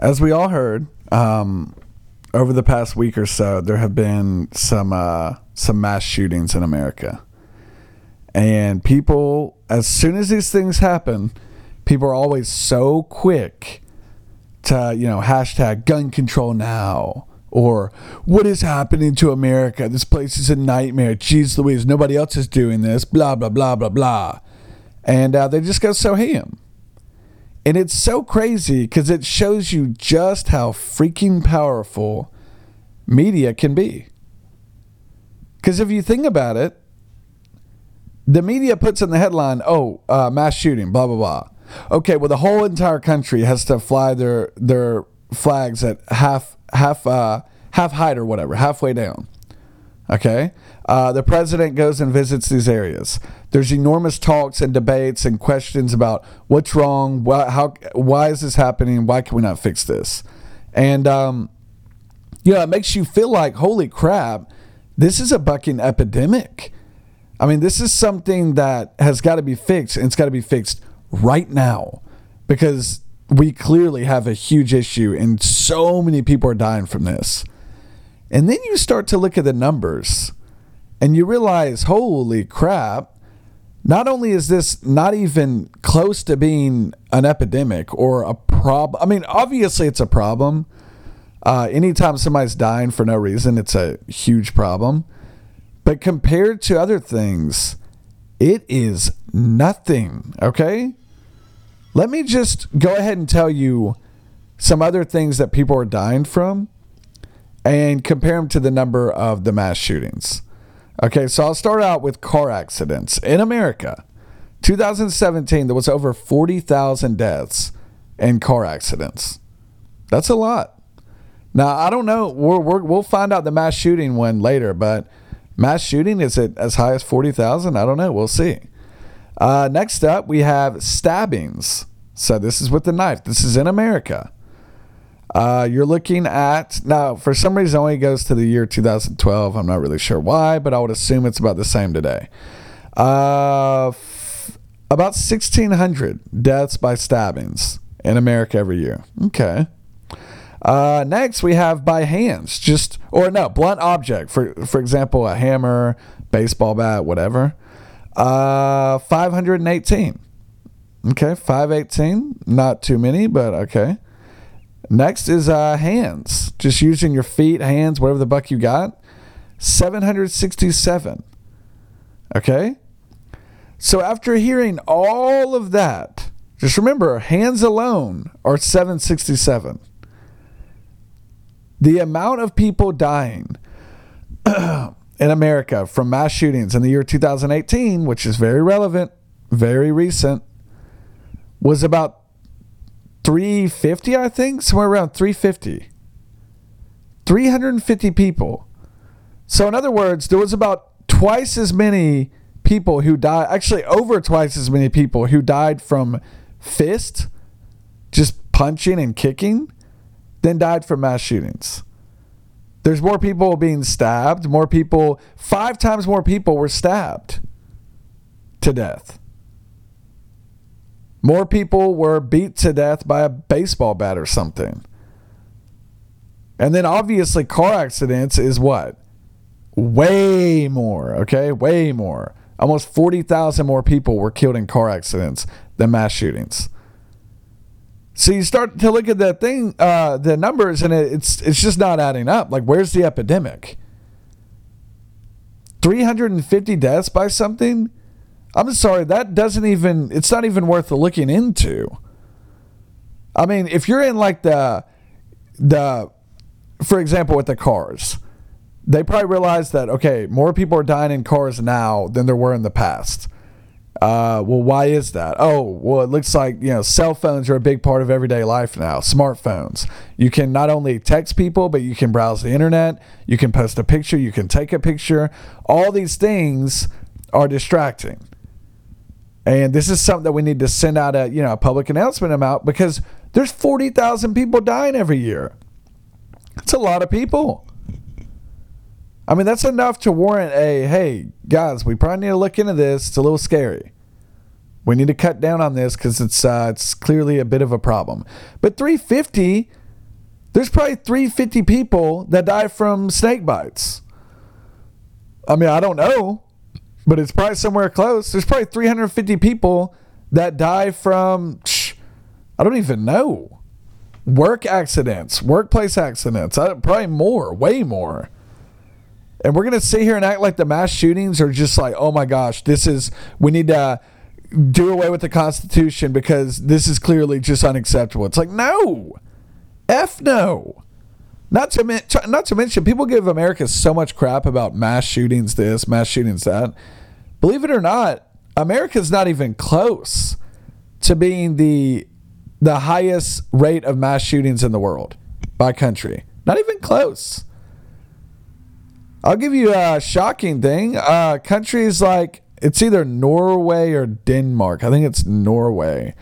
as we all heard, over the past week or so, there have been some mass shootings in America. And people, as soon as these things happen, people are always so quick to, you know, hashtag gun control now. Or, what is happening to America? This place is a nightmare. Jeez Louise, nobody else is doing this. Blah, blah, blah, blah, blah. And they just go so ham. And it's so crazy because it shows you just how freaking powerful media can be. Because if you think about it, the media puts in the headline, mass shooting, blah, blah, blah. Okay, well, the whole entire country has to fly their flags at half height or whatever, halfway down. Okay? The president goes and visits these areas. There's enormous talks and debates and questions about what's wrong, why is this happening, why can we not fix this? And, you know, it makes you feel like, holy crap, this is a bucking epidemic. I mean, this is something that has got to be fixed, and it's got to be fixed right now because we clearly have a huge issue and so many people are dying from this. And then you start to look at the numbers and you realize, holy crap, not only is this not even close to being an epidemic or a problem. I mean, obviously it's a problem. Anytime somebody's dying for no reason, it's a huge problem. But compared to other things, it is nothing, okay? Let me just go ahead and tell you some other things that people are dying from and compare them to the number of the mass shootings. Okay, so I'll start out with car accidents. In America, 2017, there was over 40,000 deaths in car accidents. That's a lot. Now, I don't know. We'll find out the mass shooting one later, but mass shooting, is it as high as 40,000? I don't know. We'll see. Next up, we have stabbings. So this is with the knife. This is in America. You're looking at, now for some reason it only goes to the year 2012. I'm not really sure why, but I would assume it's about the same today. About 1,600 deaths by stabbings in America every year. Okay. Next we have by hands, blunt object. For example, a hammer, baseball bat, whatever. 518. Okay, 518. Not too many, but okay. Next is hands. Just using your feet, hands, whatever the buck you got. 767. Okay? So after hearing all of that, just remember, hands alone are 767. The amount of people dying in America from mass shootings in the year 2018, which is very relevant, very recent, was about 350, I think, somewhere around 350. 350 people. So in other words, there was about twice as many people who died, actually over twice as many people who died from fist, just punching and kicking, than died from mass shootings. There's more people being stabbed, 5 times more people were stabbed to death. More people were beat to death by a baseball bat or something. And then obviously car accidents is what? Way more, okay? Way more. Almost 40,000 more people were killed in car accidents than mass shootings. So you start to look at that thing, the numbers, and it's just not adding up. Like, where's the epidemic? 350 deaths by something? I'm sorry, that doesn't even, it's not even worth looking into. I mean, if you're in like the for example, with the cars, they probably realize that, okay, more people are dying in cars now than there were in the past. Well, why is that? Oh, well, it looks like, you know, cell phones are a big part of everyday life now. Smartphones. You can not only text people, but you can browse the internet. You can post a picture. You can take a picture. All these things are distracting. And this is something that we need to send out a public announcement about, because there's 40,000 people dying every year. It's a lot of people. I mean, that's enough to warrant hey, guys, we probably need to look into this. It's a little scary. We need to cut down on this because it's clearly a bit of a problem. But 350 There's probably 350 people that die from snake bites. I mean, I don't know, but it's probably somewhere close. There's probably 350 people that die from, I don't even know, work accidents, workplace accidents, probably more, way more. And we're going to sit here and act like the mass shootings are just like, oh my gosh, this is, we need to do away with the Constitution because this is clearly just unacceptable. It's like, no, F no. Not to mention, people give America so much crap about mass shootings this, mass shootings that. Believe it or not, America's not even close to being the highest rate of mass shootings in the world by country. Not even close. I'll give you a shocking thing. Countries like, it's either Norway or Denmark. I think it's Norway.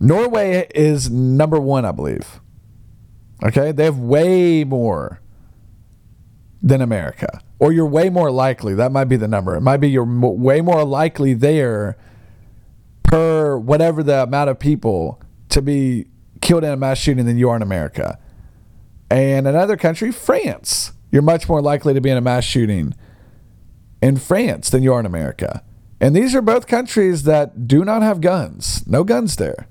Norway is number one, I believe. Okay? They have way more than America. Or you're way more likely. That might be the number. It might be you're way more likely there per whatever the amount of people to be killed in a mass shooting than you are in America. And another country, France. You're much more likely to be in a mass shooting in France than you are in America. And these are both countries that do not have guns. No guns there.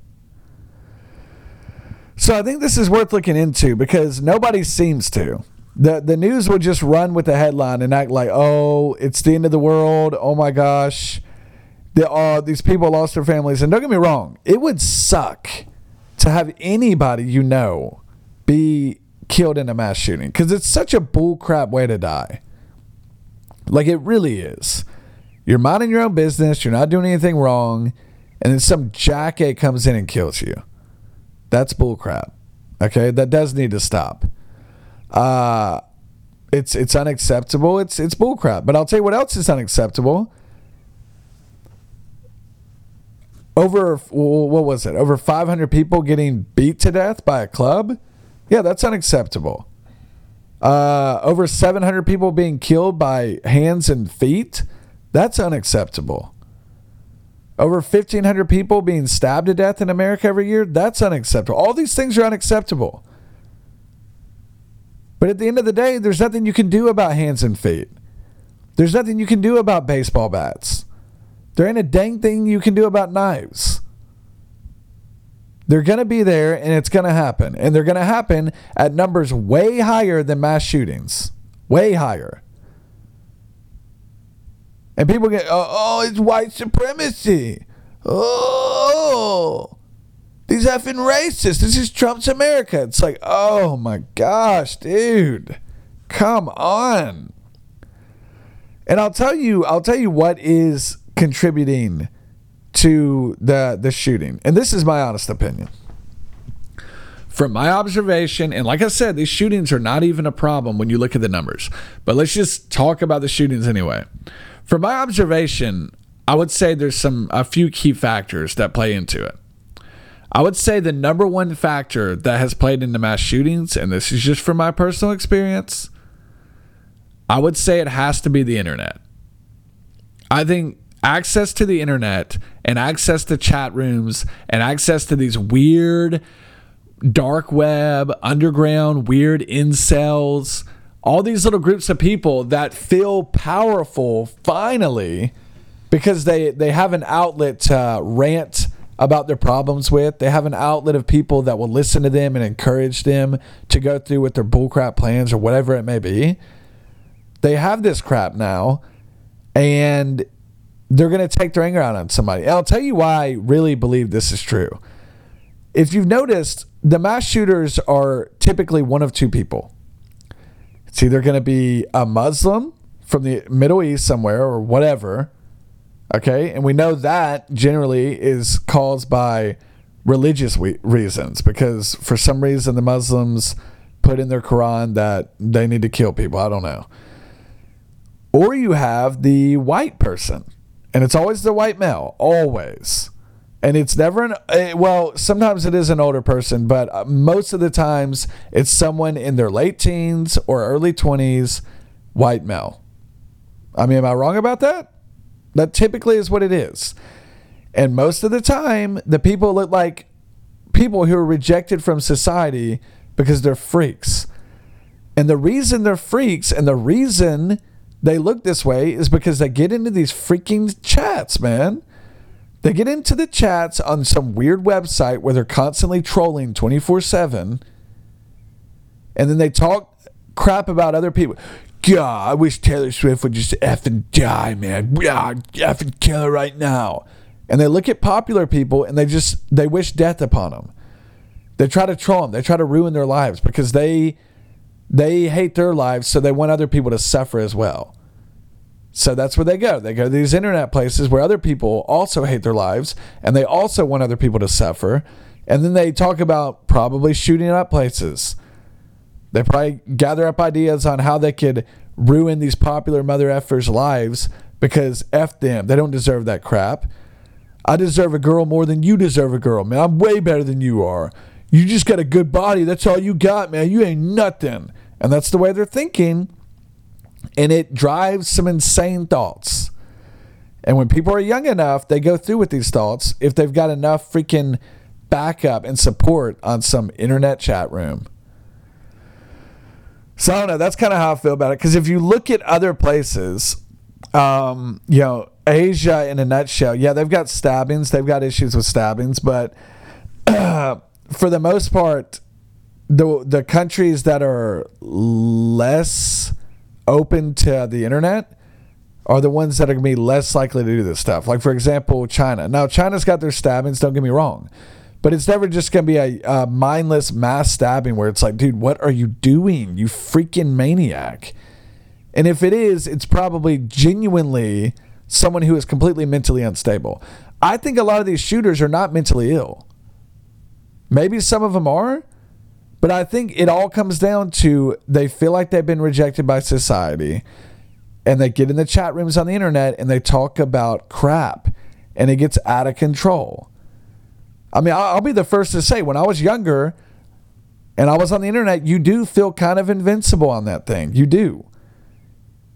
So I think this is worth looking into because nobody seems to. The news will just run with the headline and act like, oh, it's the end of the world. Oh my gosh. These people lost their families. And don't get me wrong. It would suck to have anybody you know be killed in a mass shooting because it's such a bullcrap way to die. Like it really is. You're minding your own business. You're not doing anything wrong. And then some jacket comes in and kills you. That's bullcrap. Okay. That does need to stop. It's unacceptable. It's bullcrap, but I'll tell you what else is unacceptable. Over 500 people getting beat to death by a club. Yeah, that's unacceptable. Over 700 people being killed by hands and feet. That's unacceptable. Over 1,500 people being stabbed to death in America every year. That's unacceptable. All these things are unacceptable. But at the end of the day, there's nothing you can do about hands and feet. There's nothing you can do about baseball bats. There ain't a dang thing you can do about knives. They're going to be there and it's going to happen. And they're going to happen at numbers way higher than mass shootings. Way higher. And people get, oh, it's white supremacy. Oh, these effing racists. This is Trump's America. It's like, oh my gosh, dude. Come on. And I'll tell you what is contributing to the shooting. And this is my honest opinion. From my observation, and like I said, these shootings are not even a problem when you look at the numbers. But let's just talk about the shootings anyway. From my observation, I would say there's a few key factors that play into it. I would say the number one factor that has played into mass shootings, and this is just from my personal experience, I would say it has to be the internet. I think access to the internet and access to chat rooms and access to these weird dark web, underground, weird incels, all these little groups of people that feel powerful finally because they have an outlet to rant about their problems with. They have an outlet of people that will listen to them and encourage them to go through with their bullcrap plans or whatever it may be. They have this crap now and they're going to take their anger out on somebody. And I'll tell you why I really believe this is true. If you've noticed, the mass shooters are typically one of two people. It's either going to be a Muslim from the Middle East somewhere or whatever. Okay. And we know that generally is caused by religious reasons because for some reason the Muslims put in their Quran that they need to kill people. I don't know. Or you have the white person. And it's always the white male, always. And it's never sometimes it is an older person, but most of the times it's someone in their late teens or early 20s, white male. I mean, am I wrong about that? That typically is what it is. And most of the time, the people look like people who are rejected from society because they're freaks. And the reason they're freaks and the reason they look this way is because they get into these freaking chats, man. They get into the chats on some weird website where they're constantly trolling 24/7. And then they talk crap about other people. God, I wish Taylor Swift would just effing die, man. God, effing kill her right now. And they look at popular people and they wish death upon them. They try to troll them. They try to ruin their lives because they hate their lives, so they want other people to suffer as well. So that's where they go. They go to these internet places where other people also hate their lives and they also want other people to suffer. And then they talk about probably shooting up places. They probably gather up ideas on how they could ruin these popular mother effers' lives because F them. They don't deserve that crap. I deserve a girl more than you deserve a girl, man. I'm way better than you are. You just got a good body. That's all you got, man. You ain't nothing. And that's the way they're thinking. And it drives some insane thoughts. And when people are young enough, they go through with these thoughts if they've got enough freaking backup and support on some internet chat room. So I don't know. That's kind of how I feel about it. Because if you look at other places, Asia in a nutshell, yeah, they've got stabbings. They've got issues with stabbings. But for the most part, the countries that are less open to the internet are the ones that are going to be less likely to do this stuff. Like, for example, China. Now, China's got their stabbings, don't get me wrong. But it's never just going to be a mindless mass stabbing where it's like, dude, what are you doing, you freaking maniac? And if it is, it's probably genuinely someone who is completely mentally unstable. I think a lot of these shooters are not mentally ill. Maybe some of them are. But I think it all comes down to they feel like they've been rejected by society, and they get in the chat rooms on the internet and they talk about crap and it gets out of control. I mean, I'll be the first to say when I was younger and I was on the internet, you do feel kind of invincible on that thing. You do.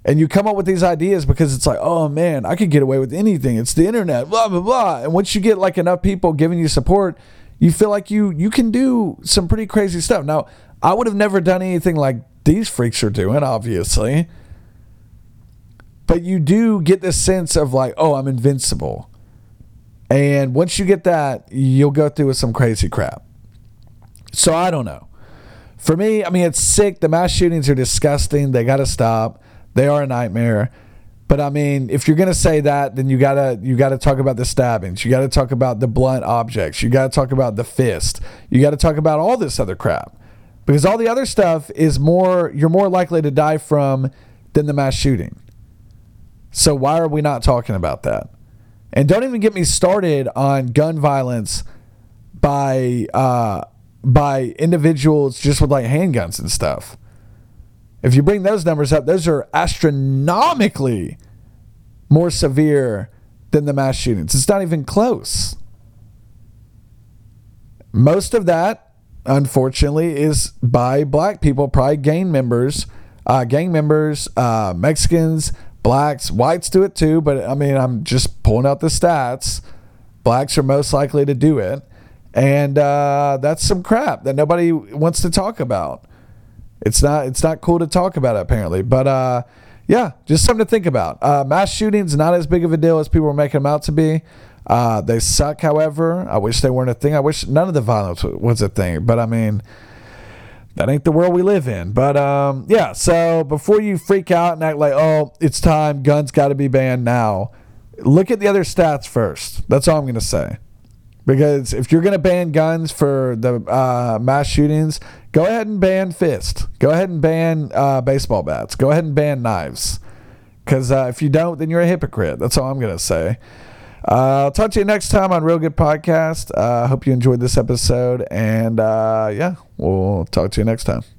And you come up with these ideas because it's like, oh man, I could get away with anything. It's the internet, blah, blah, blah. And once you get like enough people giving you support, you feel like you can do some pretty crazy stuff. Now, I would have never done anything like these freaks are doing, obviously. But you do get this sense of like, oh, I'm invincible. And once you get that, you'll go through with some crazy crap. So I don't know. For me, I mean, it's sick. The mass shootings are disgusting. They got to stop. They are a nightmare. But I mean, if you're going to say that, then you got to talk about the stabbings. You got to talk about the blunt objects. You got to talk about the fist. You got to talk about all this other crap. Because all the other stuff is you're more likely to die from than the mass shooting. So why are we not talking about that? And don't even get me started on gun violence by individuals just with like handguns and stuff. If you bring those numbers up, those are astronomically more severe than the mass shootings. It's not even close. Most of that, unfortunately, is by black people, probably gang members, Mexicans, blacks, whites do it too. But I mean, I'm just pulling out the stats. Blacks are most likely to do it. And that's some crap that nobody wants to talk about. It's not cool to talk about it, apparently. But yeah, just something to think about. Mass shootings, not as big of a deal as people are making them out to be. They suck, however. I wish they weren't a thing. I wish none of the violence was a thing. But I mean, that ain't the world we live in. But yeah, so before you freak out and act like, oh, it's time, guns got to be banned now, look at the other stats first. That's all I'm going to say. Because if you're going to ban guns for the mass shootings, go ahead and ban fists. Go ahead and ban baseball bats. Go ahead and ban knives. Because if you don't, then you're a hypocrite. That's all I'm going to say. I'll talk to you next time on Real Good Podcast. I hope you enjoyed this episode. And yeah, we'll talk to you next time.